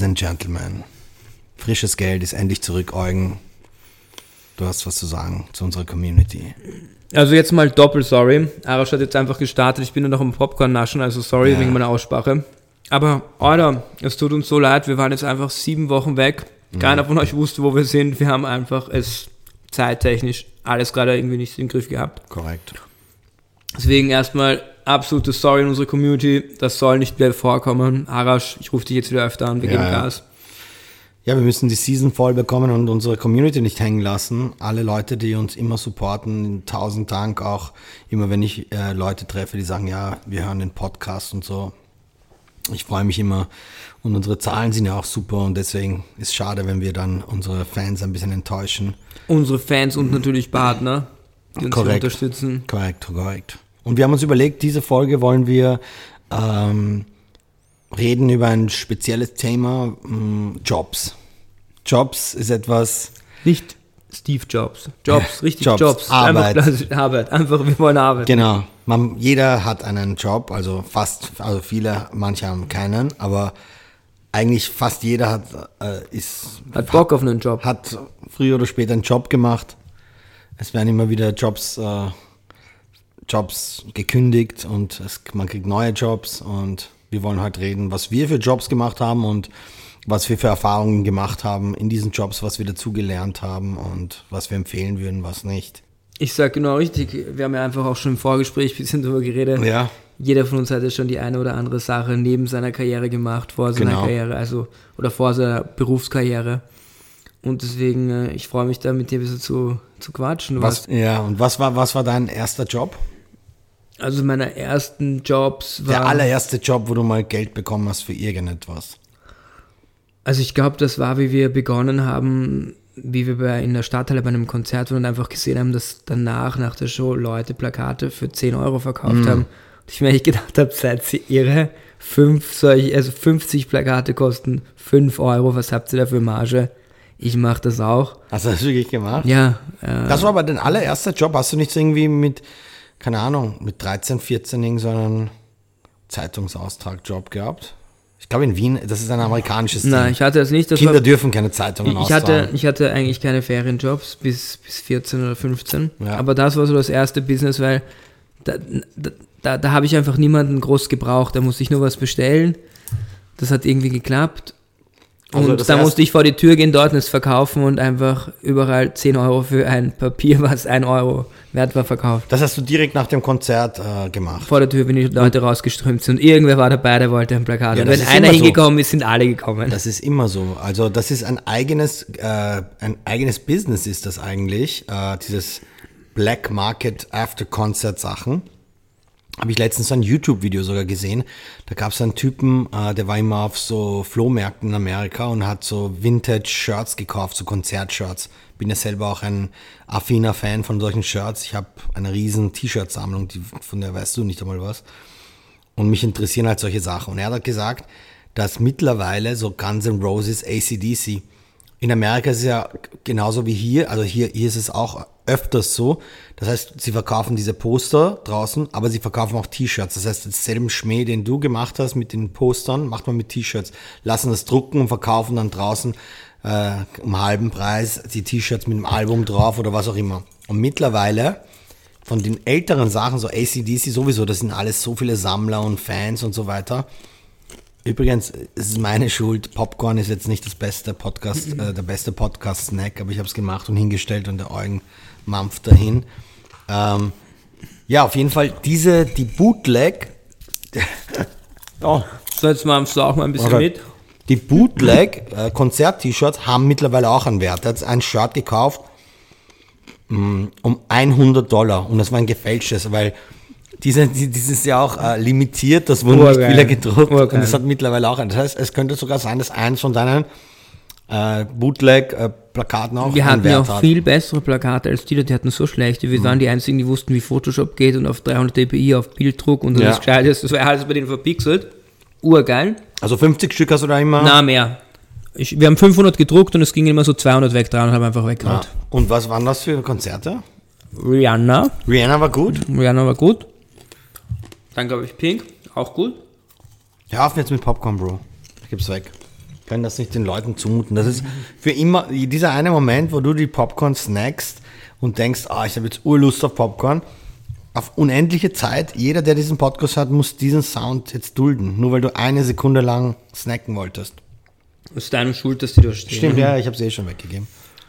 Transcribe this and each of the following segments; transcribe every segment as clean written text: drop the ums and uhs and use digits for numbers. Ladies and Gentlemen, frisches Geld ist endlich zurück, Eugen. Du hast was zu sagen zu unserer Community. Also jetzt mal doppelt sorry. Arash hat jetzt einfach gestartet. Ich bin nur noch im Popcorn naschen, also sorry wegen meiner Aussprache. Aber, Alter, es tut uns so leid. Wir waren jetzt einfach 7 Wochen weg. Keiner von euch wusste, wo wir sind. Wir haben einfach es zeittechnisch alles gerade irgendwie nicht im Griff gehabt. Korrekt. Deswegen erstmal absolute Sorry in unserer Community. Das soll nicht mehr vorkommen. Arash, ich rufe dich jetzt wieder öfter an. Wir geben Gas. Ja, wir müssen die Season voll bekommen und unsere Community nicht hängen lassen. Alle Leute, die uns immer supporten, 1000 Dank auch. Immer wenn ich Leute treffe, die sagen, ja, wir hören den Podcast und so. Ich freue mich immer und unsere Zahlen sind ja auch super und deswegen ist es schade, wenn wir dann unsere Fans ein bisschen enttäuschen. Unsere Fans und natürlich Partner, die uns unterstützen. Korrekt. Und wir haben uns überlegt, diese Folge wollen wir reden über ein spezielles Thema, Jobs. Jobs ist etwas... Nicht Steve Jobs. Jobs. Arbeit. Einfach, wir wollen Arbeit. Genau. Jeder hat einen Job, also viele, manche haben keinen, aber eigentlich fast jeder hat Bock auf einen Job. Hat früher oder später einen Job gemacht. Es werden immer wieder Jobs gekündigt und man kriegt neue Jobs und wir wollen heute reden, was wir für Jobs gemacht haben und was wir für Erfahrungen gemacht haben in diesen Jobs, was wir dazugelernt haben und was wir empfehlen würden, was nicht. Ich sag genau richtig, wir haben ja einfach auch schon im Vorgespräch ein bisschen darüber geredet. Ja. Jeder von uns hat ja schon die eine oder andere Sache neben seiner Karriere gemacht, vor seiner Karriere, also oder vor seiner Berufskarriere. Und deswegen, ich freue mich da mit dir ein bisschen zu quatschen. Was war dein erster Job? Also meine ersten Jobs war... Der allererste Job, wo du mal Geld bekommen hast für irgendetwas. Also ich glaube, das war, wie wir begonnen haben... wie wir in der Stadthalle bei einem Konzert waren und einfach gesehen haben, dass danach, nach der Show, Leute Plakate für 10 Euro verkauft haben. Und ich mir echt gedacht habe, seid ihr irre? 50 Plakate kosten 5 Euro, was habt ihr da für Marge? Ich mache das auch. Hast du das wirklich gemacht? Ja. Das war aber dein allererster Job. Hast du nicht irgendwie mit, keine Ahnung, mit 13, 14 irgendeinen Zeitungsaustrag-Job gehabt? Ich glaube in Wien, das ist ein amerikanisches Ding. Nein, ich hatte das nicht. Kinder dürfen keine Zeitungen austragen. Ich hatte eigentlich keine Ferienjobs bis 14 oder 15. Ja. Aber das war so das erste Business, weil da habe ich einfach niemanden groß gebraucht. Da musste ich nur was bestellen. Das hat irgendwie geklappt. Und also da musste ich vor die Tür gehen, dort es verkaufen und einfach überall 10 Euro für ein Papier, was 1 Euro wert war, verkauft. Das hast du direkt nach dem Konzert gemacht? Vor der Tür bin ich Leute rausgeströmt und irgendwer war dabei, der wollte ein Plakat. Ja, und wenn einer hingekommen ist, sind alle gekommen. Das ist immer so. Also das ist ein eigenes Business ist das eigentlich, dieses Black Market After-Concert-Sachen. Habe ich letztens ein YouTube-Video sogar gesehen. Da gab es einen Typen, der war immer auf so Flohmärkten in Amerika und hat so Vintage-Shirts gekauft, so Konzertshirts. Bin ja selber auch ein affiner Fan von solchen Shirts. Ich habe eine riesen T-Shirt-Sammlung, von der weißt du nicht einmal was. Und mich interessieren halt solche Sachen. Und er hat gesagt, dass mittlerweile so Guns N' Roses, AC/DC, in Amerika ist es ja genauso wie hier, also hier ist es auch öfters so. Das heißt, sie verkaufen diese Poster draußen, aber sie verkaufen auch T-Shirts. Das heißt, denselben Schmäh, den du gemacht hast mit den Postern, macht man mit T-Shirts. Lassen das drucken und verkaufen dann draußen um halben Preis die T-Shirts mit dem Album drauf oder was auch immer. Und mittlerweile von den älteren Sachen, so AC/DC sowieso, das sind alles so viele Sammler und Fans und so weiter. Übrigens, es ist meine Schuld, Popcorn ist jetzt nicht das beste Podcast, der beste Podcast-Snack, aber ich habe es gemacht und hingestellt und der Eugen mampft dahin. Ja, auf jeden Fall, die Bootleg... oh, so jetzt mampfst du auch mal ein bisschen mit. Die Bootleg-Konzert-T-Shirts haben mittlerweile auch einen Wert. Er hat ein Shirt gekauft um $100 und das war ein gefälschtes, weil... Dieses ist ja auch limitiert, das wurde nicht wieder gedruckt und das hat mittlerweile auch ein. Das heißt, es könnte sogar sein, dass eins von deinen Bootleg-Plakaten auch einen Wert hat. Wir hatten auch viel bessere Plakate als die hatten so schlechte. Wir waren die einzigen, die wussten, wie Photoshop geht und auf 300 dpi auf Bilddruck und das gescheit ist. Das war alles bei denen verpixelt. Urgeil. Also 50 Stück hast du da immer? Na, mehr. Wir haben 500 gedruckt und es gingen immer so 200 weg, 300 haben einfach weggehauen. Und was waren das für Konzerte? Rihanna. Rihanna war gut. Dann glaube ich Pink, auch gut. Hör auf jetzt mit Popcorn, Bro. Ich gib's weg. kann das nicht den Leuten zumuten. Das ist für immer dieser eine Moment, wo du die Popcorn snackst und denkst, ich habe jetzt Urlust auf Popcorn. Auf unendliche Zeit, jeder, der diesen Podcast hat, muss diesen Sound jetzt dulden, nur weil du eine Sekunde lang snacken wolltest. Das ist deine Schuld, dass die da stehen. Stimmt, ja, ich habe sie schon weggegeben.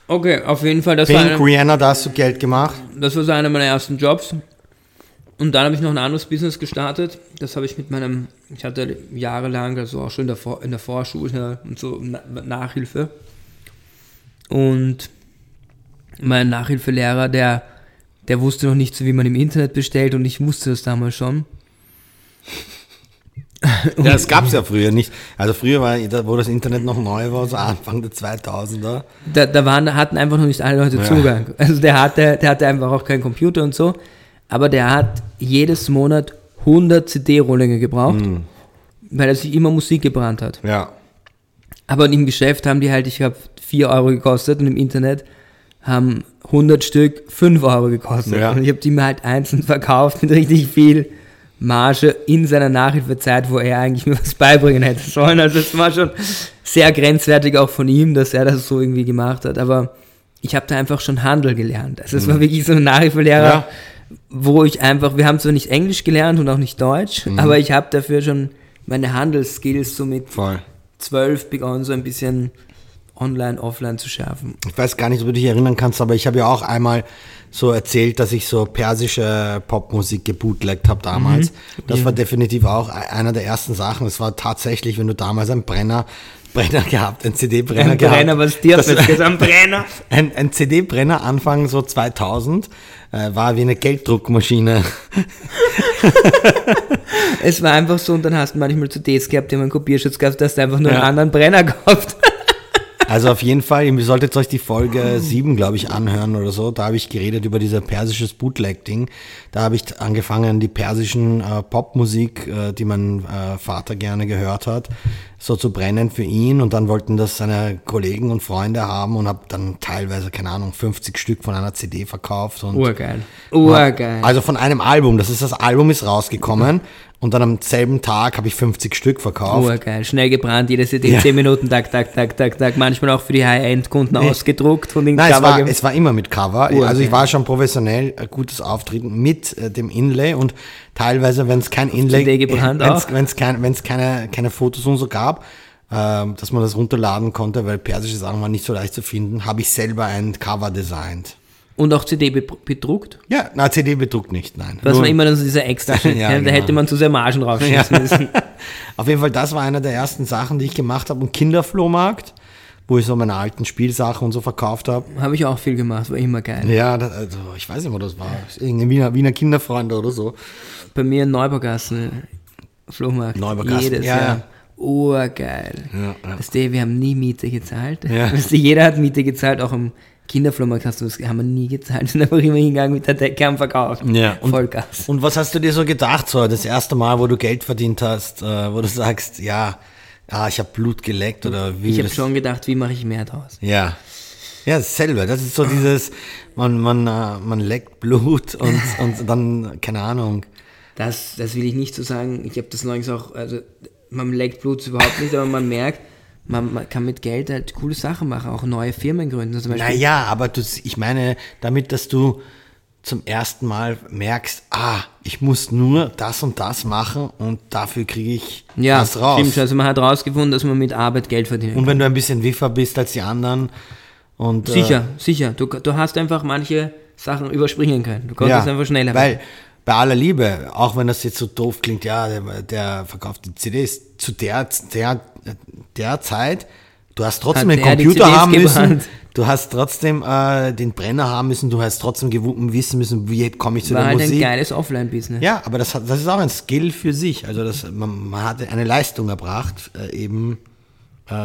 Okay, auf jeden Fall. Das Pink, war eine, Rihanna, da hast du Geld gemacht. Das war so einer meiner ersten Jobs. Und dann habe ich noch ein anderes Business gestartet. Das habe ich mit meinem, ich hatte jahrelang, also auch schon in der Vorschule und so, Nachhilfe. Und mein Nachhilfelehrer, der wusste noch nicht, wie man im Internet bestellt, und ich wusste das damals schon. Ja, das gab es ja früher nicht. Also früher, wo das Internet noch neu war, so Anfang der 2000er. Da hatten einfach noch nicht alle Leute Zugang. Also der hatte einfach auch keinen Computer und so. Aber der hat jedes Monat 100 CD-Rohlinge gebraucht, weil er sich immer Musik gebrannt hat. Ja. Aber im Geschäft haben die halt, ich glaube, 4 Euro gekostet, und im Internet haben 100 Stück 5 Euro gekostet. Ja. Und ich habe die mir halt einzeln verkauft mit richtig viel Marge in seiner Nachhilfezeit, wo er eigentlich mir was beibringen hätte sollen. Also es war schon sehr grenzwertig auch von ihm, dass er das so irgendwie gemacht hat. Aber ich habe da einfach schon Handel gelernt. Also es war wirklich so ein Nachhilfelehrer, wo ich einfach, wir haben zwar nicht Englisch gelernt und auch nicht Deutsch, aber ich habe dafür schon meine Handelsskills so mit 12 begonnen, so ein bisschen online, offline zu schärfen. Ich weiß gar nicht, ob du dich erinnern kannst, aber ich habe ja auch einmal so erzählt, dass ich so persische Popmusik gebootleckt habe damals. Das war definitiv auch einer der ersten Sachen. Es war tatsächlich, wenn du damals einen Brenner gehabt, einen CD-Brenner gehabt. Ein Brenner, was dir das ist, ein Brenner. Ein CD-Brenner Anfang so 2000 war wie eine Gelddruckmaschine. Es war einfach so, und dann hast du manchmal CDs gehabt, die haben einen Kopierschutz gehabt, dass du einfach nur einen anderen Brenner gekauft. Also auf jeden Fall, ihr solltet euch die Folge 7, glaube ich, anhören oder so. Da habe ich geredet über dieses persisches Bootleg-Ding. Da habe ich angefangen, die persischen Popmusik, die mein Vater gerne gehört hat, so zu brennen für ihn. Und dann wollten das seine Kollegen und Freunde haben, und habe dann teilweise, keine Ahnung, 50 Stück von einer CD verkauft. Und Urgeil. Also von einem Album. Das Album ist rausgekommen. Und dann am selben Tag habe ich 50 Stück verkauft. Oh, geil. Schnell gebrannt, jede CD 10 Minuten, tak. Manchmal auch für die High-End-Kunden ausgedruckt. Von den Nein, es war immer mit Cover. Oh, also ich war schon professionell, gutes Auftreten mit dem Inlay, und teilweise, wenn es kein Inlay, wenn es keine Fotos und so gab, dass man das runterladen konnte, weil persische Sachen waren nicht so leicht zu finden, habe ich selber ein Cover designt. Und auch CD bedruckt? Ja, na, CD bedruckt nicht, nein. Das war immer dann so dieser extra Schnitt, da hätte man zu sehr Margen rausschießen müssen. Auf jeden Fall, das war einer der ersten Sachen, die ich gemacht habe. Und Kinderflohmarkt, wo ich so meine alten Spielsachen und so verkauft habe. Habe ich auch viel gemacht, war immer geil. Ja, also ich weiß nicht, wo das war. Irgendwie Wiener Kinderfreunde oder so. Bei mir in Neubergassen, Flohmarkt. Jedes Jahr. Urgeil. Ja. Weißt du, wir haben nie Miete gezahlt. Ja. Weißt du, jeder hat Miete gezahlt, auch im Kinderflohmarkt haben wir nie gezahlt, sind einfach immer hingegangen mit der Decke, haben verkauft. Ja. Vollgas. Und was hast du dir so gedacht, so das erste Mal, wo du Geld verdient hast, wo du sagst, ich habe Blut geleckt oder wie? Ich habe schon gedacht, wie mache ich mehr draus? Ja. Ja, dasselbe. Das ist so dieses, man leckt Blut und dann, keine Ahnung. Das will ich nicht so sagen. Ich habe das neulich auch, also man leckt Blut überhaupt nicht, aber man merkt, man kann mit Geld halt coole Sachen machen, auch neue Firmen gründen zum Beispiel. Naja, aber ich meine damit, dass du zum ersten Mal merkst, ich muss nur das und das machen und dafür kriege ich das raus. Ja, stimmt. Also man hat rausgefunden, dass man mit Arbeit Geld verdienen kann. Und wenn du ein bisschen wiffer bist als die anderen. Und sicher. Du hast einfach manche Sachen überspringen können. Du konntest einfach schneller machen. Weil, bei aller Liebe, auch wenn das jetzt so doof klingt, der verkauft die CDs zu der Zeit, du hast trotzdem den Computer haben müssen, du hast trotzdem den Brenner haben müssen, du hast trotzdem wissen müssen, wie komme ich zu der Musik. War halt ein geiles Offline-Business. Ja, aber das ist auch ein Skill für sich, also man hat eine Leistung erbracht,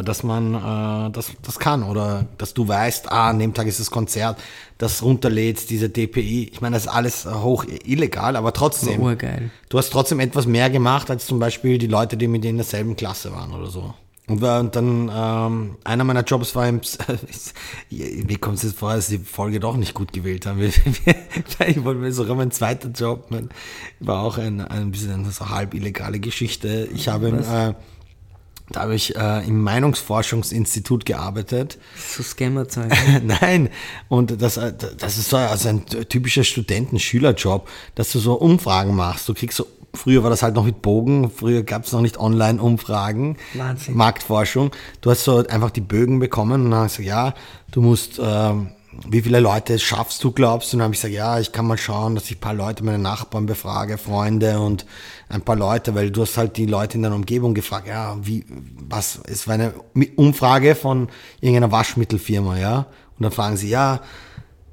dass man das kann, oder dass du weißt, an dem Tag ist das Konzert, das runterlädst, diese DPI. Ich meine, das ist alles hoch illegal, aber trotzdem. Oh, geil. Du hast trotzdem etwas mehr gemacht als zum Beispiel die Leute, die mit dir in derselben Klasse waren oder so. Und dann, einer meiner Jobs war wie kommt es jetzt vor, dass die Folge doch nicht gut gewählt haben? Ich wollte mir sogar mein zweiter Job, war auch ein bisschen so halb illegale Geschichte. Ich habe Da habe ich im Meinungsforschungsinstitut gearbeitet. So Scammer-Zeug. Nein, und das ist so also ein typischer Studenten-Schülerjob, dass du so Umfragen machst. Du kriegst so, früher war das halt noch mit Bogen, früher gab es noch nicht Online-Umfragen. Wahnsinn. Marktforschung. Du hast so einfach die Bögen bekommen und dann hast du gesagt, ja, du musst, wie viele Leute schaffst du, glaubst du? Und dann habe ich gesagt, ja, ich kann mal schauen, dass ich ein paar Leute, meine Nachbarn befrage, Freunde und ein paar Leute, weil du hast halt die Leute in deiner Umgebung gefragt, ja, es war eine Umfrage von irgendeiner Waschmittelfirma, ja. Und dann fragen sie, ja,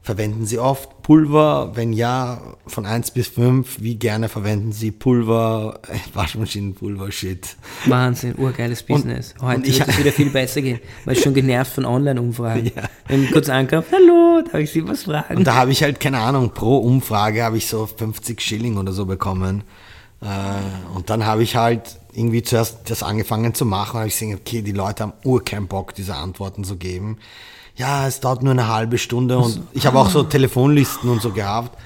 verwenden sie oft Pulver? Wenn ja, von 1-5, wie gerne verwenden sie Pulver, Waschmaschinenpulver, shit. Wahnsinn, urgeiles Business. Heute wird es wieder viel besser gehen, weil ich schon genervt von Online-Umfragen. Ja. Wenn ich kurz ankaufe, hallo, darf ich Sie was fragen? Und da habe ich halt, keine Ahnung, pro Umfrage habe ich so 50 Schilling oder so bekommen. Und dann habe ich halt irgendwie zuerst das angefangen zu machen, habe ich gesehen, okay, die Leute haben keinen Bock, diese Antworten zu geben. Ja, es dauert nur eine halbe Stunde und ich habe auch so Telefonlisten und so gehabt.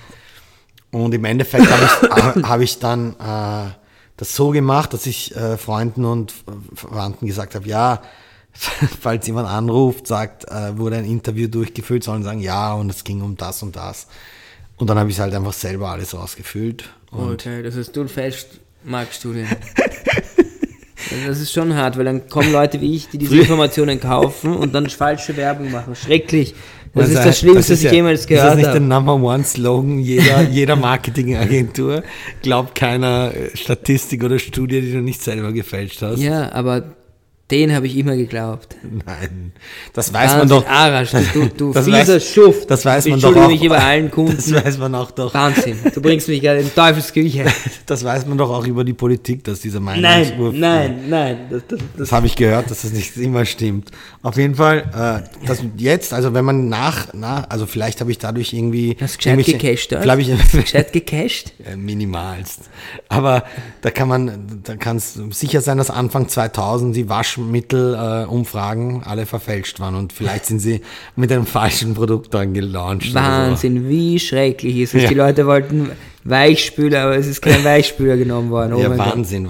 Und im Endeffekt habe ich dann das so gemacht, dass ich Freunden und Verwandten gesagt habe, ja, falls jemand anruft, sagt, wurde ein Interview durchgeführt, sollen sagen, ja, und es ging um das und das. Und dann habe ich es halt einfach selber alles ausgefüllt. Und okay, das heißt, du fälschst Marktstudien. Das ist schon hart, weil dann kommen Leute wie ich, die diese Informationen kaufen und dann falsche Werbung machen. Schrecklich. Das ist das Schlimmste, was ich jemals gehört habe. Ist das nicht der Number-One-Slogan jeder Marketingagentur? Glaubt keiner Statistik oder Studie, die du nicht selber gefälscht hast. Ja, aber den habe ich immer geglaubt. Nein, das weiß man doch. Arash, du fieser Schuft. Das weiß man doch auch. Ich entschuldige mich über allen Kunden. Das weiß man auch doch. Wahnsinn, du bringst mich gerade in Teufelsküche. Das weiß man doch auch über die Politik, dass diese Meinungswurf... Nein. Das habe ich gehört, dass das nicht immer stimmt. Auf jeden Fall, das jetzt, also wenn man also vielleicht habe ich dadurch irgendwie... Hast du gescheit gecached, oder? Hast du gescheit gecached? Minimalst. Aber da kann es sicher sein, dass Anfang 2000 die Waschmittelumfragen alle verfälscht waren und vielleicht sind sie mit einem falschen Produkt dann gelauncht. Wahnsinn, so. Wie schrecklich ist es. Ja. Die Leute wollten Weichspüler, aber es ist kein Weichspüler genommen worden. Oh ja, Wahnsinn.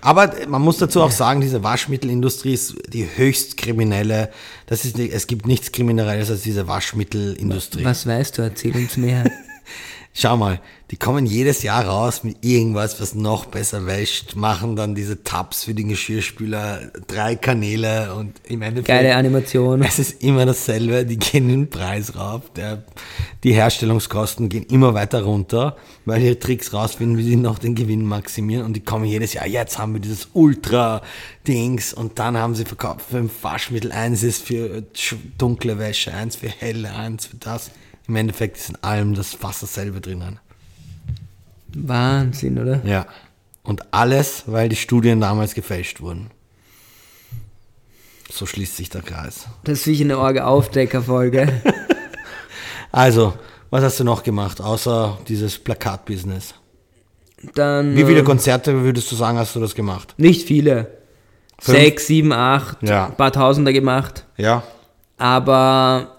Aber man muss dazu auch sagen, diese Waschmittelindustrie ist die höchst kriminelle. Es gibt nichts Kriminelles als diese Waschmittelindustrie. Was weißt du? Erzähl uns mehr. Schau mal, die kommen jedes Jahr raus mit irgendwas, was noch besser wäscht, machen dann diese Tabs für den Geschirrspüler, 3 Kanäle und im Endeffekt... Geile Animation. Es ist immer dasselbe, die gehen den Preis rauf, die Herstellungskosten gehen immer weiter runter, weil ihre Tricks rausfinden, wie sie noch den Gewinn maximieren und die kommen jedes Jahr, jetzt haben wir dieses Ultra-Dings und dann haben sie verkauft 5 Waschmittel, 1 ist für dunkle Wäsche, 1 für helle, 1 für das... Im Endeffekt ist in allem das fast dasselbe drinnen. Wahnsinn, oder? Ja. Und alles, weil die Studien damals gefälscht wurden. So schließt sich der Kreis. Das ist wie eine Orga-Aufdecker-Folge. Also, was hast du noch gemacht, außer dieses Plakat-Business? Dann. Wie viele Konzerte würdest du sagen, hast du das gemacht? Nicht viele. 5? 6, 7, 8, ja. Ein paar Tausender gemacht. Ja. Aber.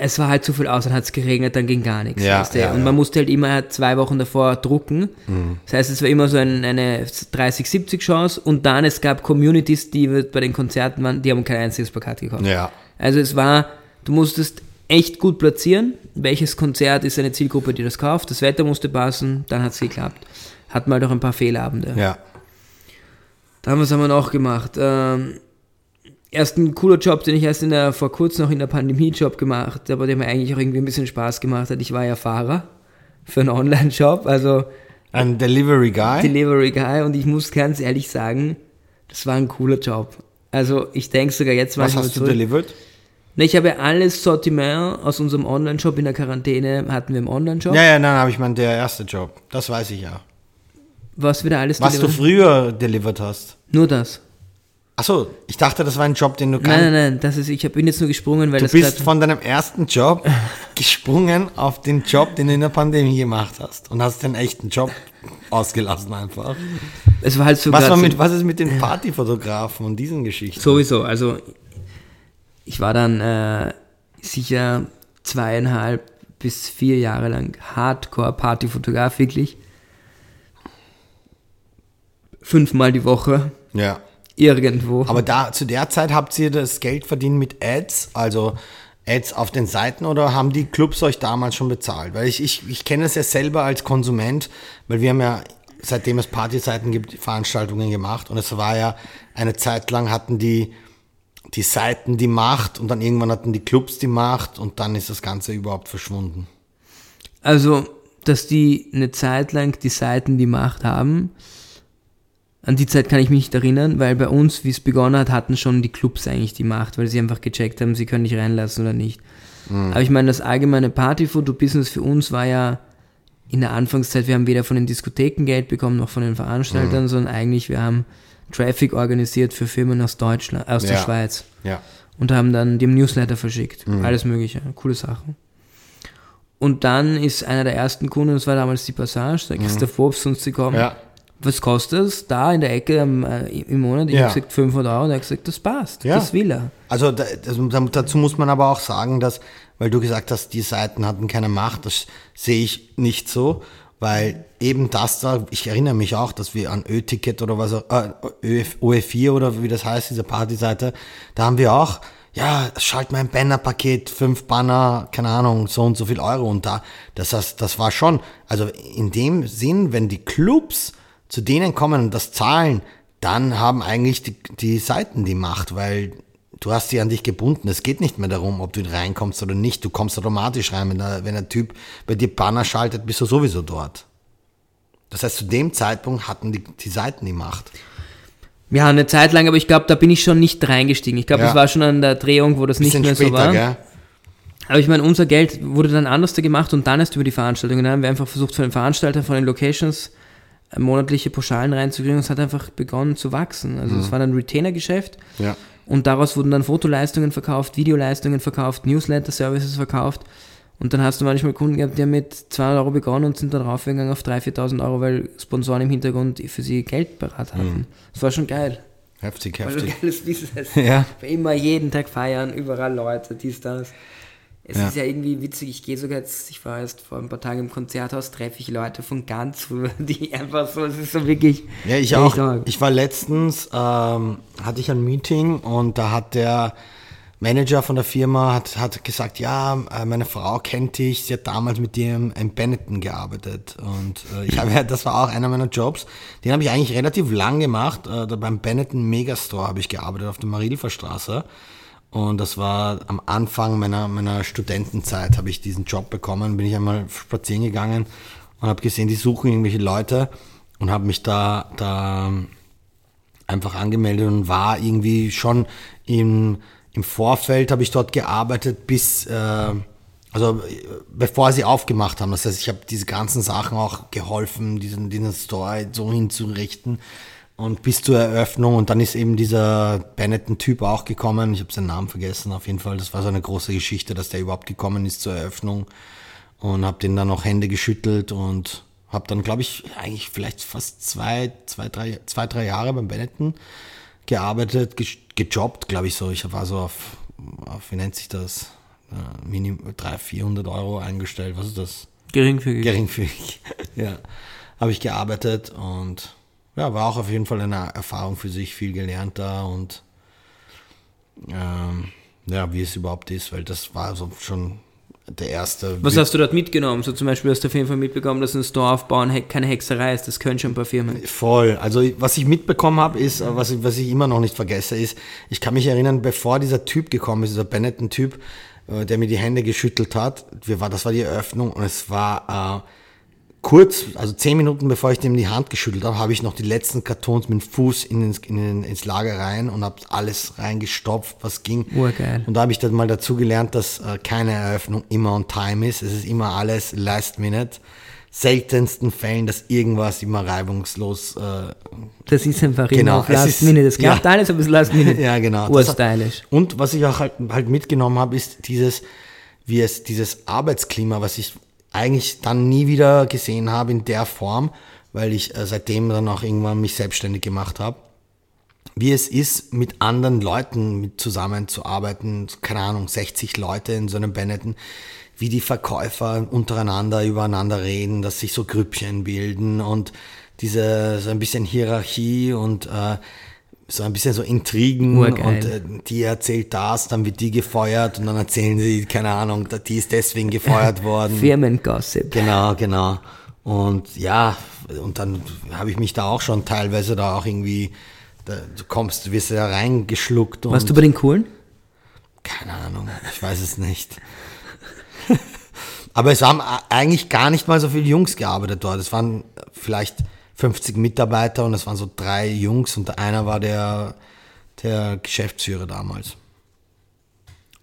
Es war halt zu viel aus, dann hat es geregnet, dann ging gar nichts. Ja, weißt du? Ja, und man musste halt immer 2 Wochen davor drucken. Mhm. Das heißt, es war immer so eine 30-70 Chance und dann, es gab Communities, die bei den Konzerten waren, die haben kein einziges Plakat gekauft. Ja. Also es war, du musstest echt gut platzieren, welches Konzert ist eine Zielgruppe, die das kauft, das Wetter musste passen, dann hat es geklappt. Hatten wir halt auch ein paar Fehlabende. Ja. Dann, was haben wir noch gemacht? Erst ein cooler Job, den ich erst vor kurzem noch in der Pandemie-Job gemacht, aber der mir eigentlich auch irgendwie ein bisschen Spaß gemacht hat. Ich war ja Fahrer für einen Online-Shop, also ein Delivery Guy und ich muss ganz ehrlich sagen, das war ein cooler Job. Also ich denke sogar jetzt... Was hast du delivered? Ne, ich habe ja alles Sortiment aus unserem Online-Shop in der Quarantäne, hatten wir im Online-Shop. Ja, nein, habe ich meinen der erste Job, das weiß ich ja. Was wir da alles... Was du früher delivered hast. Nur das. Achso, ich dachte, das war ein Job, den du kannst. Nein, das ist, ich bin jetzt nur gesprungen, weil du das... Du bist von deinem ersten Job gesprungen auf den Job, den du in der Pandemie gemacht hast und hast den echten Job ausgelassen einfach. Es war halt so... Was ist mit den Partyfotografen und diesen Geschichten? Sowieso, also ich war dann sicher 2,5 bis 4 Jahre lang Hardcore-Partyfotograf, wirklich. 5-mal die Woche. Ja. Irgendwo. Aber da zu der Zeit habt ihr das Geld verdient mit Ads, also Ads auf den Seiten, oder haben die Clubs euch damals schon bezahlt? Weil ich kenne es ja selber als Konsument, weil wir haben ja, seitdem es Partyzeiten gibt, Veranstaltungen gemacht und es war ja eine Zeit lang hatten die Seiten die Macht und dann irgendwann hatten die Clubs die Macht und dann ist das Ganze überhaupt verschwunden. Also, dass die eine Zeit lang die Seiten die Macht haben, an die Zeit kann ich mich nicht erinnern, weil bei uns, wie es begonnen hat, hatten schon die Clubs eigentlich die Macht, weil sie einfach gecheckt haben, sie können dich reinlassen oder nicht. Mhm. Aber ich meine, das allgemeine Partyfoto-Business für uns war ja in der Anfangszeit, wir haben weder von den Diskotheken Geld bekommen, noch von den Veranstaltern, sondern eigentlich, wir haben Traffic organisiert für Firmen aus Deutschland, aus der Schweiz. Ja. Und haben dann dem Newsletter verschickt. Mhm. Alles mögliche, coole Sachen. Und dann ist einer der ersten Kunden, das war damals die Passage, der Christoph Worps zu uns gekommen. Ja. Was kostet es da in der Ecke im Monat? Ich habe gesagt 500 €, und er hat gesagt, das passt, das will er. Also dazu muss man aber auch sagen, dass, weil du gesagt hast, die Seiten hatten keine Macht, das sehe ich nicht so, weil eben das da, ich erinnere mich auch, dass wir an ÖTicket oder was, OE4 oder wie das heißt, diese Partyseite, da haben wir auch, schalt mein Banner-Paket, 5 Banner, keine Ahnung, so und so viel Euro und da, das war schon, also in dem Sinn, wenn die Clubs zu denen kommen und das zahlen, dann haben eigentlich die Seiten die Macht, weil du hast sie an dich gebunden. Es geht nicht mehr darum, ob du reinkommst oder nicht. Du kommst automatisch rein. Wenn der Typ bei dir Banner schaltet, bist du sowieso dort. Das heißt, zu dem Zeitpunkt hatten die Seiten die Macht. Ja, eine Zeit lang, aber ich glaube, da bin ich schon nicht reingestiegen. Ich glaube, das war schon an der Drehung, wo das nicht mehr später, so war. Gell? Aber ich meine, unser Geld wurde dann anders gemacht und dann erst über die Veranstaltung. Dann haben wir einfach versucht, von den Veranstaltern, von den Locations monatliche Pauschalen reinzukriegen und es hat einfach begonnen zu wachsen. Also es war dann ein Retainer-Geschäft und daraus wurden dann Fotoleistungen verkauft, Videoleistungen verkauft, Newsletter-Services verkauft und dann hast du manchmal Kunden gehabt, die haben mit 200 € begonnen und sind dann raufgegangen auf 3.000, 4.000 €, weil Sponsoren im Hintergrund für sie Geld parat hatten. Das war schon geil. Heftig. War geiles Business. Ja. Immer jeden Tag feiern, überall Leute, dies, das. Es ist ja irgendwie witzig, ich gehe sogar jetzt, ich war erst vor ein paar Tagen im Konzerthaus, treffe ich Leute von ganz rüber, die einfach so, es ist so wirklich... Ja, ich auch. Ich war letztens, hatte ich ein Meeting und da hat der Manager von der Firma hat gesagt, ja, meine Frau kennt dich, sie hat damals mit dir im Benetton gearbeitet und das war auch einer meiner Jobs, den habe ich eigentlich relativ lang gemacht, beim Benetton Megastore habe ich gearbeitet, auf der Mariahilfer Straße. Und das war am Anfang meiner Studentenzeit, habe ich diesen Job bekommen, bin ich einmal spazieren gegangen und habe gesehen, die suchen irgendwelche Leute und habe mich da einfach angemeldet und war irgendwie schon im Vorfeld, habe ich dort gearbeitet, bis also bevor sie aufgemacht haben. Das heißt, ich habe diese ganzen Sachen auch geholfen, diesen Store so hinzurichten. Und bis zur Eröffnung und dann ist eben dieser Benetton-Typ auch gekommen. Ich habe seinen Namen vergessen, auf jeden Fall. Das war so eine große Geschichte, dass der überhaupt gekommen ist zur Eröffnung. Und habe den dann auch Hände geschüttelt und habe dann, glaube ich, eigentlich vielleicht fast zwei, drei Jahre beim Benetton gearbeitet, gejobbt, glaube ich so. Ich war so auf wie nennt sich das, Minimum 300-400 € eingestellt. Was ist das? Geringfügig, ja. Habe ich gearbeitet und... Ja, war auch auf jeden Fall eine Erfahrung für sich, viel gelernt da und wie es überhaupt ist, weil das war so schon der erste... Was hast du dort mitgenommen? So zum Beispiel hast du auf jeden Fall mitbekommen, dass ein Store aufbauen keine Hexerei ist, das können schon ein paar Firmen. Voll, also was ich mitbekommen habe ist, was ich immer noch nicht vergesse ist, ich kann mich erinnern, bevor dieser Typ gekommen ist, dieser Benetton-Typ, der mir die Hände geschüttelt hat, das war die Eröffnung und es war... Kurz, also 10 Minuten bevor ich dem die Hand geschüttelt habe, habe ich noch die letzten Kartons mit dem Fuß ins Lager rein und habe alles reingestopft, was ging. Urgeil. Und da habe ich dann mal dazu gelernt, dass keine Eröffnung immer on time ist. Es ist immer alles last minute. Seltensten Fällen, dass irgendwas immer reibungslos... das ist einfach genau, immer last minute. Es klappt alles, aber es ist last minute. Ja, genau. Urstylisch. Und was ich auch halt mitgenommen habe, ist dieses Arbeitsklima, was ich... eigentlich dann nie wieder gesehen habe in der Form, weil ich seitdem dann auch irgendwann mich selbstständig gemacht habe, wie es ist, mit anderen Leuten zusammenzuarbeiten, keine Ahnung, 60 Leute in so einem Benetton, wie die Verkäufer untereinander übereinander reden, dass sich so Grüppchen bilden und so ein bisschen Hierarchie und so ein bisschen so Intrigen und die erzählt das, dann wird die gefeuert und dann erzählen sie, keine Ahnung, die ist deswegen gefeuert worden. Firmengossip. Genau. Und ja, und dann habe ich mich da auch schon teilweise da auch irgendwie, da, du wirst da reingeschluckt. Warst du bei den Coolen? Keine Ahnung, ich weiß es nicht. Aber es haben eigentlich gar nicht mal so viele Jungs gearbeitet dort. Es waren vielleicht 50 Mitarbeiter und es waren so 3 Jungs und einer war der Geschäftsführer damals.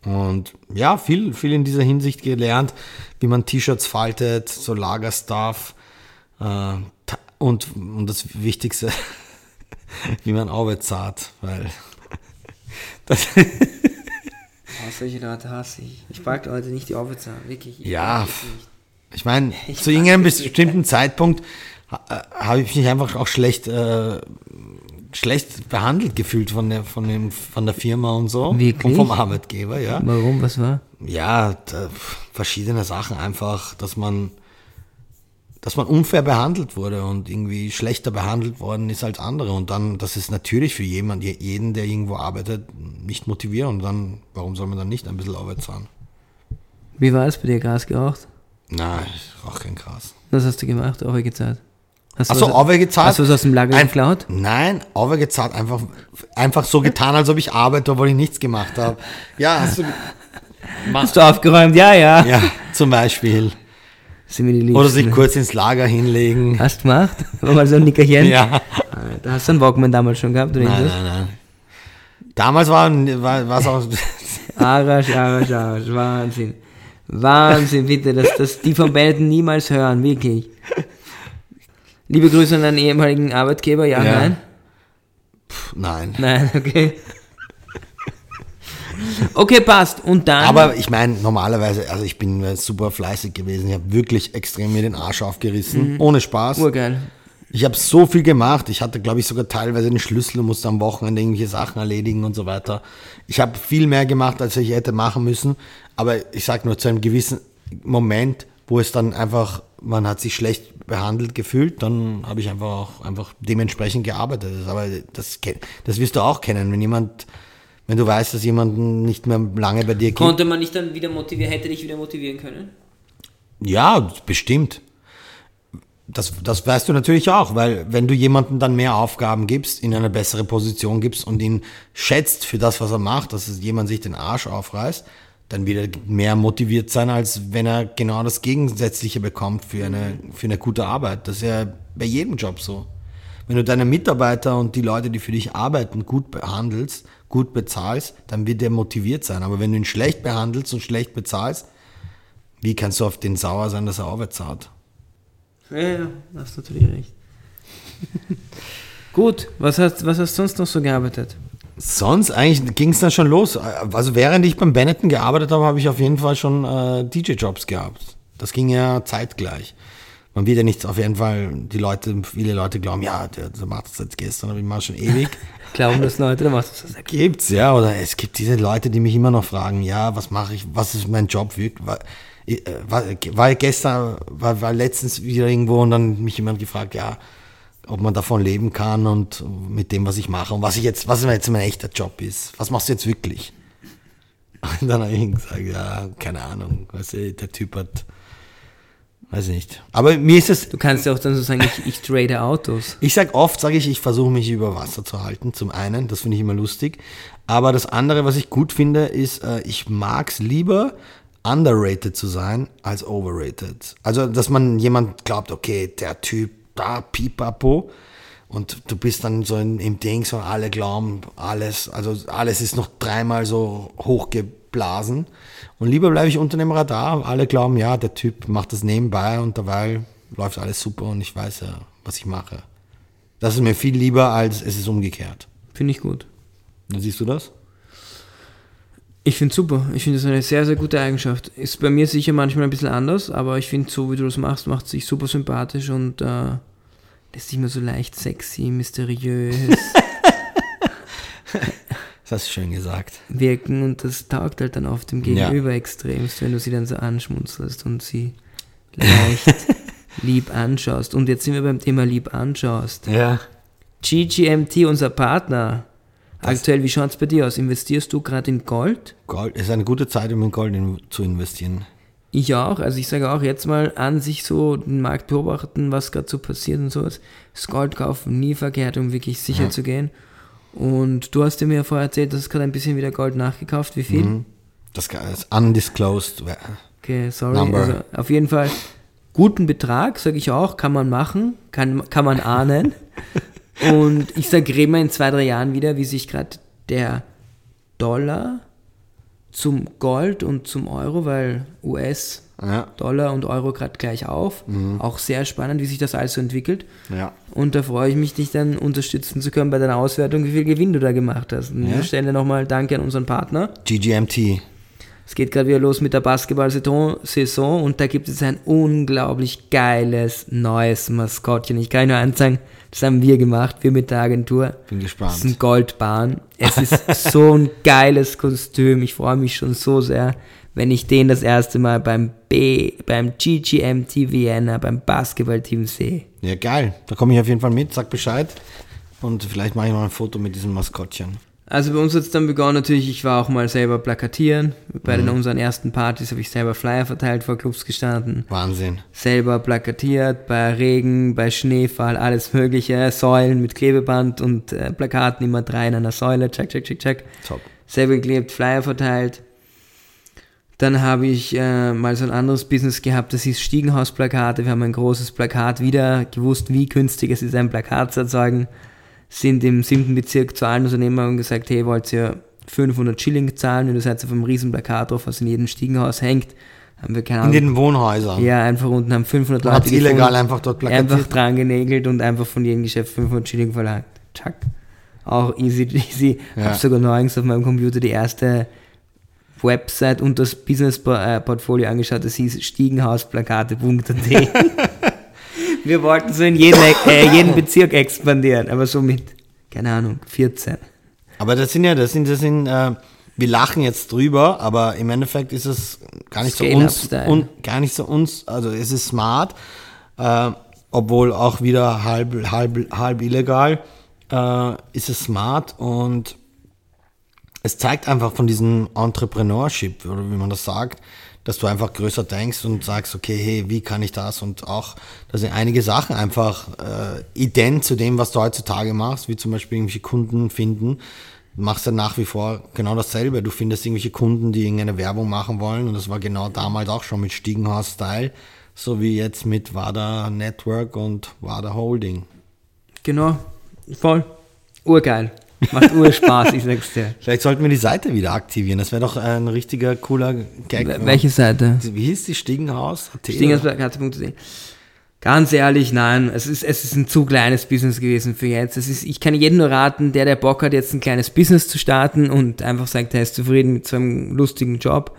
Und ja, viel in dieser Hinsicht gelernt, wie man T-Shirts faltet, so Lagerstuff und das Wichtigste, wie man Arbeit zahlt, weil das solche Leute hasse ich. Ich mag Leute nicht, die Arbeit zahlen, wirklich. Ich meine, zu irgendeinem bestimmten Zeitpunkt habe ich mich einfach auch schlecht behandelt gefühlt von der Firma und so. Wirklich? Und vom Arbeitgeber, ja. Warum, was war? Ja, verschiedene Sachen einfach, dass man unfair behandelt wurde und irgendwie schlechter behandelt worden ist als andere. Und dann, das ist natürlich für jeden, der irgendwo arbeitet, nicht motivierend. Und dann, warum soll man dann nicht ein bisschen Arbeit zahlen? Wie war es bei dir, Gras geraucht? Nein, ich rauche kein Gras. Was hast du gemacht, Orwe gezahlt? Hast du was aus dem Lager geklaut? Nein, Orwe gezahlt, einfach so getan, als ob ich arbeite, obwohl ich nichts gemacht habe. Ja, hast du aufgeräumt? Ja. Ja, zum Beispiel. Oder sich kurz ins Lager hinlegen. Hast du gemacht? War mal so ein Nickerchen? Ja. Da hast du einen Walkman damals schon gehabt? Oder nein. Damals war es auch... Arash, Wahnsinn. Wahnsinn, bitte, dass die von Benetton niemals hören, wirklich. Liebe Grüße an deinen ehemaligen Arbeitgeber, ja. Nein? Nein, okay. Okay, passt. Und dann. Aber ich meine, normalerweise, also ich bin super fleißig gewesen. Ich habe wirklich extrem mir den Arsch aufgerissen. Mhm. Ohne Spaß. Urgeil. Ich habe so viel gemacht. Ich hatte, glaube ich, sogar teilweise den Schlüssel und musste am Wochenende irgendwelche Sachen erledigen und so weiter. Ich habe viel mehr gemacht, als ich hätte machen müssen. Aber ich sage nur, zu einem gewissen Moment, wo es dann einfach, man hat sich schlecht behandelt gefühlt, dann habe ich einfach dementsprechend gearbeitet. Aber das wirst du auch kennen, wenn du weißt, dass jemand nicht mehr lange bei dir geht. Konnte man nicht dann wieder motivieren, hätte dich wieder motivieren können? Ja, bestimmt. Das weißt du natürlich auch, weil wenn du jemandem dann mehr Aufgaben gibst, in eine bessere Position gibst und ihn schätzt für das, was er macht, dass jemand sich den Arsch aufreißt, dann wird er mehr motiviert sein, als wenn er genau das Gegensätzliche bekommt für eine gute Arbeit. Das ist ja bei jedem Job so. Wenn du deine Mitarbeiter und die Leute, die für dich arbeiten, gut behandelst, gut bezahlst, dann wird der motiviert sein. Aber wenn du ihn schlecht behandelst und schlecht bezahlst, wie kannst du auf den sauer sein, dass er Arbeit zahlt? Ja, hast natürlich recht. Gut, was hast du sonst noch so gearbeitet? Sonst eigentlich ging es dann schon los. Also während ich beim Benetton gearbeitet habe, habe ich auf jeden Fall schon DJ-Jobs gehabt. Das ging ja zeitgleich. Man wird ja nichts, auf jeden Fall, viele Leute glauben, ja, der macht das seit gestern, aber ich mache schon ewig. Glauben das Leute, der macht das seit gestern. Gibt's, ja, oder es gibt diese Leute, die mich immer noch fragen, ja, was mache ich, was ist mein Job wirklich, war letztens wieder irgendwo und dann mich jemand gefragt, ja, ob man davon leben kann und mit dem, was ich mache und was jetzt mein echter Job ist, was machst du jetzt wirklich? Und dann habe ich gesagt, ja, keine Ahnung, weißt du, der Typ hat... Weiß ich nicht. Aber mir ist es... Du kannst ja auch dann so sagen, ich trade Autos. Ich versuche mich über Wasser zu halten, zum einen. Das finde ich immer lustig. Aber das andere, was ich gut finde, ist, ich mag es lieber, underrated zu sein, als overrated. Also, dass man jemand glaubt, okay, der Typ, da, pipapo. Und du bist dann so im Ding, so alle glauben, alles ist noch dreimal so hochgeblasen. Und lieber bleibe ich unter dem Radar. Alle glauben, ja, der Typ macht das nebenbei und dabei läuft alles super und ich weiß ja, was ich mache. Das ist mir viel lieber, als es ist umgekehrt. Finde ich gut. Dann siehst du das? Ich finde es super. Ich finde es eine sehr, sehr gute Eigenschaft. Ist bei mir sicher manchmal ein bisschen anders, aber ich finde, so wie du das machst, macht es dich super sympathisch und lässt dich immer so leicht sexy, mysteriös. Das ist schön gesagt. Wirken und das taugt halt dann auf dem Gegenüber extremst, wenn du sie dann so anschmunzelst und sie leicht lieb anschaust. Und jetzt sind wir beim Thema lieb anschaust. Ja. GGMT, unser Partner, Aktuell, wie schaut es bei dir aus? Investierst du gerade in Gold? Gold ist eine gute Zeit, um in Gold zu investieren. Ich auch. Also ich sage auch jetzt mal an sich so den Markt beobachten, was gerade so passiert und sowas. Das Gold kaufen, nie verkehrt, um wirklich sicher zu gehen. Und du hast dir mir vorher erzählt, dass es gerade ein bisschen wieder Gold nachgekauft. Wie viel? Das ist undisclosed. Okay, sorry. Number. Also auf jeden Fall guten Betrag, sage ich auch, kann man machen, kann man ahnen. Und ich sage, reden wir in 2-3 Jahren wieder, wie sich gerade der Dollar zum Gold und zum Euro, weil US, Dollar und Euro gerade gleich auf. Auch sehr spannend, wie sich das alles so entwickelt. Ja. Und da freue ich mich, dich dann unterstützen zu können bei deiner Auswertung, wie viel Gewinn du da gemacht hast. Und an dieser Stelle nochmal Danke an unseren Partner. GGMT. Es geht gerade wieder los mit der Basketball-Saison und da gibt es ein unglaublich geiles neues Maskottchen. Ich kann nur eins sagen, das haben wir gemacht, wir mit der Agentur. Bin gespannt. Es ist ein Goldbahn. Es ist so ein geiles Kostüm. Ich freue mich schon so sehr, wenn ich den das erste Mal beim GGMT Vienna, beim Basketballteam sehe. Ja, geil. Da komme ich auf jeden Fall mit. Sag Bescheid. Und vielleicht mache ich mal ein Foto mit diesem Maskottchen. Also bei uns hat es dann begonnen natürlich, ich war auch mal selber plakatieren. Bei unseren ersten Partys habe ich selber Flyer verteilt, vor Clubs gestanden. Wahnsinn. Selber plakatiert, bei Regen, bei Schneefall, alles mögliche. Säulen mit Klebeband und Plakaten, immer 3 in einer Säule, check, check, check, check. Top. Selber geklebt, Flyer verteilt. Dann habe ich mal so ein anderes Business gehabt, das hieß Stiegenhausplakate. Wir haben ein großes Plakat wieder gewusst, wie günstig es ist, ein Plakat zu erzeugen. Sind im 7. Bezirk zu allen Unternehmern und gesagt, hey, wollt ihr 500 Schilling zahlen? Und das heißt, auf einem riesen Plakat drauf, was in jedem Stiegenhaus hängt, haben wir keine Ahnung. In den Wohnhäusern? Ja, einfach unten haben 500 Leute gefunden, illegal einfach dort plakatiert. Einfach dran genägelt und einfach von jedem Geschäft 500 Schilling verlangt. Tschack. Auch easy, easy. Ja. Hab sogar neulich auf meinem Computer die erste Website und das Business-Portfolio angeschaut, das hieß stiegenhausplakate.de. Wir wollten so in jeden Bezirk expandieren, aber so mit, keine Ahnung, 14. Aber wir lachen jetzt drüber, aber im Endeffekt ist es gar nicht also es ist smart, obwohl auch wieder halb illegal, ist es smart und es zeigt einfach von diesem Entrepreneurship, oder wie man das sagt, dass du einfach größer denkst und sagst, okay, hey, wie kann ich das? Und auch, da sind einige Sachen einfach ident zu dem, was du heutzutage machst, wie zum Beispiel irgendwelche Kunden finden. Du machst dann nach wie vor genau dasselbe. Du findest irgendwelche Kunden, die irgendeine Werbung machen wollen. Und das war genau damals auch schon mit Stiegenhaus-Style, so wie jetzt mit WADA Network und WADA Holding. Genau, voll. Urgeil. Macht Urspaß, ich sag's dir. Vielleicht sollten wir die Seite wieder aktivieren. Das wäre doch ein richtiger, cooler Gag. Welche Seite? Wie hieß die? Stiegenhaus.at? Stiegenhaus.at. Ganz ehrlich, nein. Es ist ein zu kleines Business gewesen für jetzt. Ich kann jedem nur raten, der Bock hat, jetzt ein kleines Business zu starten und einfach sagt, er ist zufrieden mit seinem lustigen Job,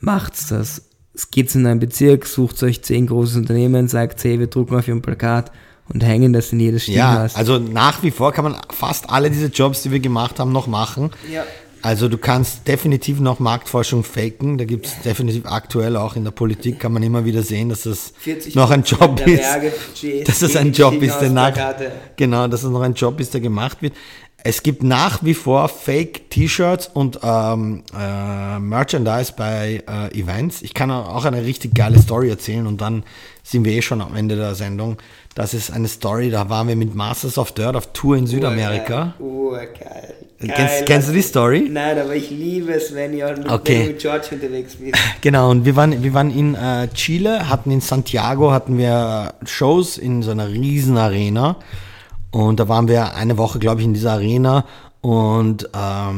macht's das. Es geht's in einen Bezirk, sucht euch 10 große Unternehmen, sagt, hey, wir drucken auf ihrem Plakat. Und hängen das in jedes Stiegenhaus. Ja, also nach wie vor kann man fast alle diese Jobs, die wir gemacht haben, noch machen. Ja. Also du kannst definitiv noch Marktforschung faken. Da gibt es definitiv aktuell auch in der Politik, kann man immer wieder sehen, dass es noch ein Job ist. Dass es ein Job ist, der gemacht wird. Es gibt nach wie vor Fake-T-Shirts und Merchandise bei Events. Ich kann auch eine richtig geile Story erzählen und dann sind wir schon am Ende der Sendung. Das ist eine Story, da waren wir mit Masters of Dirt auf Tour in Südamerika. Urgeil. Kennst du die Story? Nein, aber ich liebe es, wenn du mit George unterwegs bist. Genau, und wir waren in Chile, hatten in Santiago Shows in so einer riesen Arena. Und da waren wir eine Woche, glaube ich, in dieser Arena und da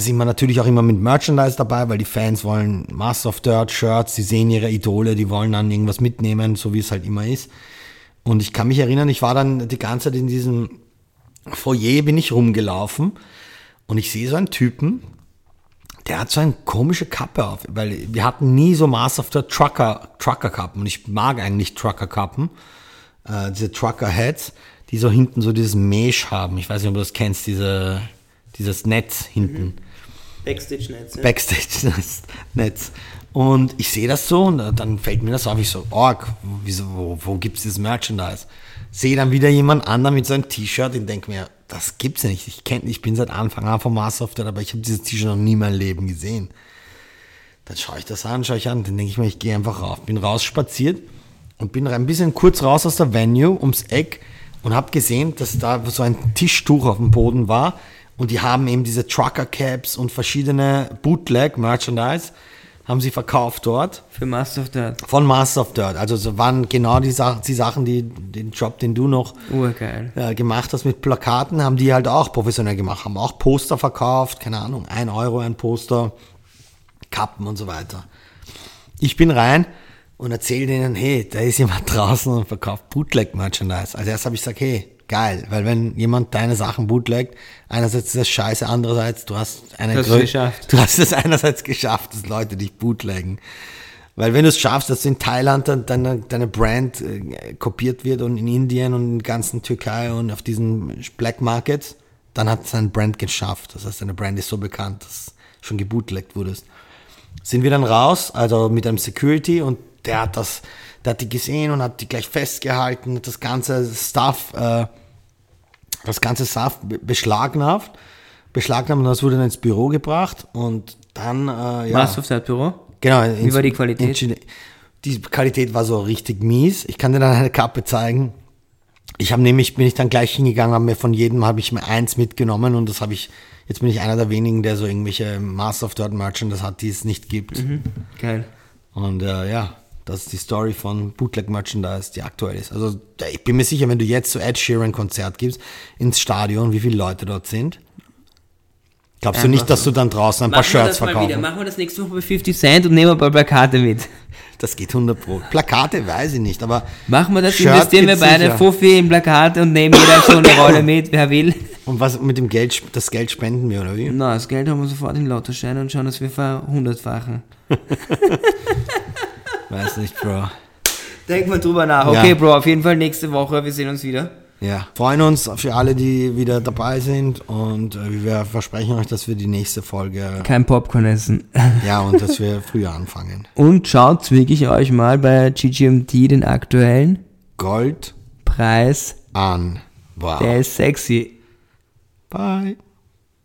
sind wir natürlich auch immer mit Merchandise dabei, weil die Fans wollen Master of Dirt Shirts, die sehen ihre Idole, die wollen dann irgendwas mitnehmen, so wie es halt immer ist. Und ich kann mich erinnern, ich war dann die ganze Zeit in diesem Foyer, bin ich rumgelaufen und ich sehe so einen Typen, der hat so eine komische Kappe auf, weil wir hatten nie so Master of Dirt Trucker-Kappen und ich mag eigentlich Trucker-Kappen, diese Trucker-Heads, die so hinten so dieses Mesh haben. Ich weiß nicht, ob du das kennst, dieses Netz hinten. Backstage-Netz. Und ich sehe das so und dann fällt mir das auf. Ich so, wo gibt es das Merchandise? Sehe dann wieder jemand anderen mit so einem T-Shirt und denke mir, das gibt's ja nicht. Ich bin seit Anfang an vom Masters of Dirt, aber ich habe dieses T-Shirt noch nie in meinem Leben gesehen. Dann schaue ich an, dann denke ich mir, ich gehe einfach rauf. Bin rausspaziert und bin ein bisschen kurz raus aus der Venue ums Eck und habe gesehen, dass da so ein Tischtuch auf dem Boden war und die haben eben diese Trucker-Caps und verschiedene Bootleg-Merchandise haben sie verkauft dort. Für Masters of Dirt. Von Masters of Dirt. Also so waren genau die Sachen, die den Job, den du noch gemacht hast mit Plakaten, haben die halt auch professionell gemacht. Haben auch Poster verkauft, keine Ahnung, 1 Euro ein Poster, Kappen und so weiter. Ich bin rein und erzähle denen, hey, da ist jemand draußen und verkauft Bootleg-Merchandise. Als erst habe ich gesagt, hey, geil, weil wenn jemand deine Sachen bootlegt, einerseits ist das scheiße, andererseits, du hast es einerseits geschafft, dass Leute dich bootleggen. Weil wenn du es schaffst, dass in Thailand dann deine Brand kopiert wird und in Indien und in der ganzen Türkei und auf diesen Black Markets, dann hat es deine Brand geschafft. Das heißt, deine Brand ist so bekannt, dass du schon gebootlegt wurdest. Sind wir dann raus, also mit einem Security, und der hat die gesehen und hat die gleich festgehalten, hat das ganze Stuff beschlagnahmt und das wurde dann ins Büro gebracht und dann, Warst du auf das Büro? Genau. Wie war die Qualität? Die Qualität war so richtig mies. Ich kann dir dann eine Kappe zeigen. Bin ich dann gleich hingegangen, habe ich mir eins mitgenommen und das habe ich, jetzt bin ich einer der wenigen, der so irgendwelche Masters of Dirt Merchandise hat, die es nicht gibt. Mhm. Geil. Und, das ist die Story von Bootleg Merchandise, die aktuell ist. Also ich bin mir sicher, wenn du jetzt so Ed Sheeran Konzert gibst, ins Stadion, wie viele Leute dort sind, glaubst du nicht, dass du dann draußen ein paar Shirts verkaufst? Machen wir das nächste Woche bei 50 Cent und nehmen ein paar Plakate mit. Das geht 100%. Plakate weiß ich nicht, aber machen wir das, Shirt investieren wir beide Fuffi in Plakate und nehmen jeder so eine Rolle mit, wer will. Und was mit dem Geld, das Geld spenden wir, oder wie? Nein, das Geld haben wir sofort im Lottoschein und schauen, dass wir verhundertfachen. Weiß nicht, Bro. Denk mal drüber nach. Okay, ja. Bro, auf jeden Fall nächste Woche. Wir sehen uns wieder. Ja, freuen uns für alle, die wieder dabei sind. Und wir versprechen euch, dass wir die nächste Folge... Kein Popcorn essen. Ja, und dass wir früher anfangen. Und schaut wirklich euch mal bei GGMT den aktuellen... Goldpreis an. Wow. Der ist sexy. Bye.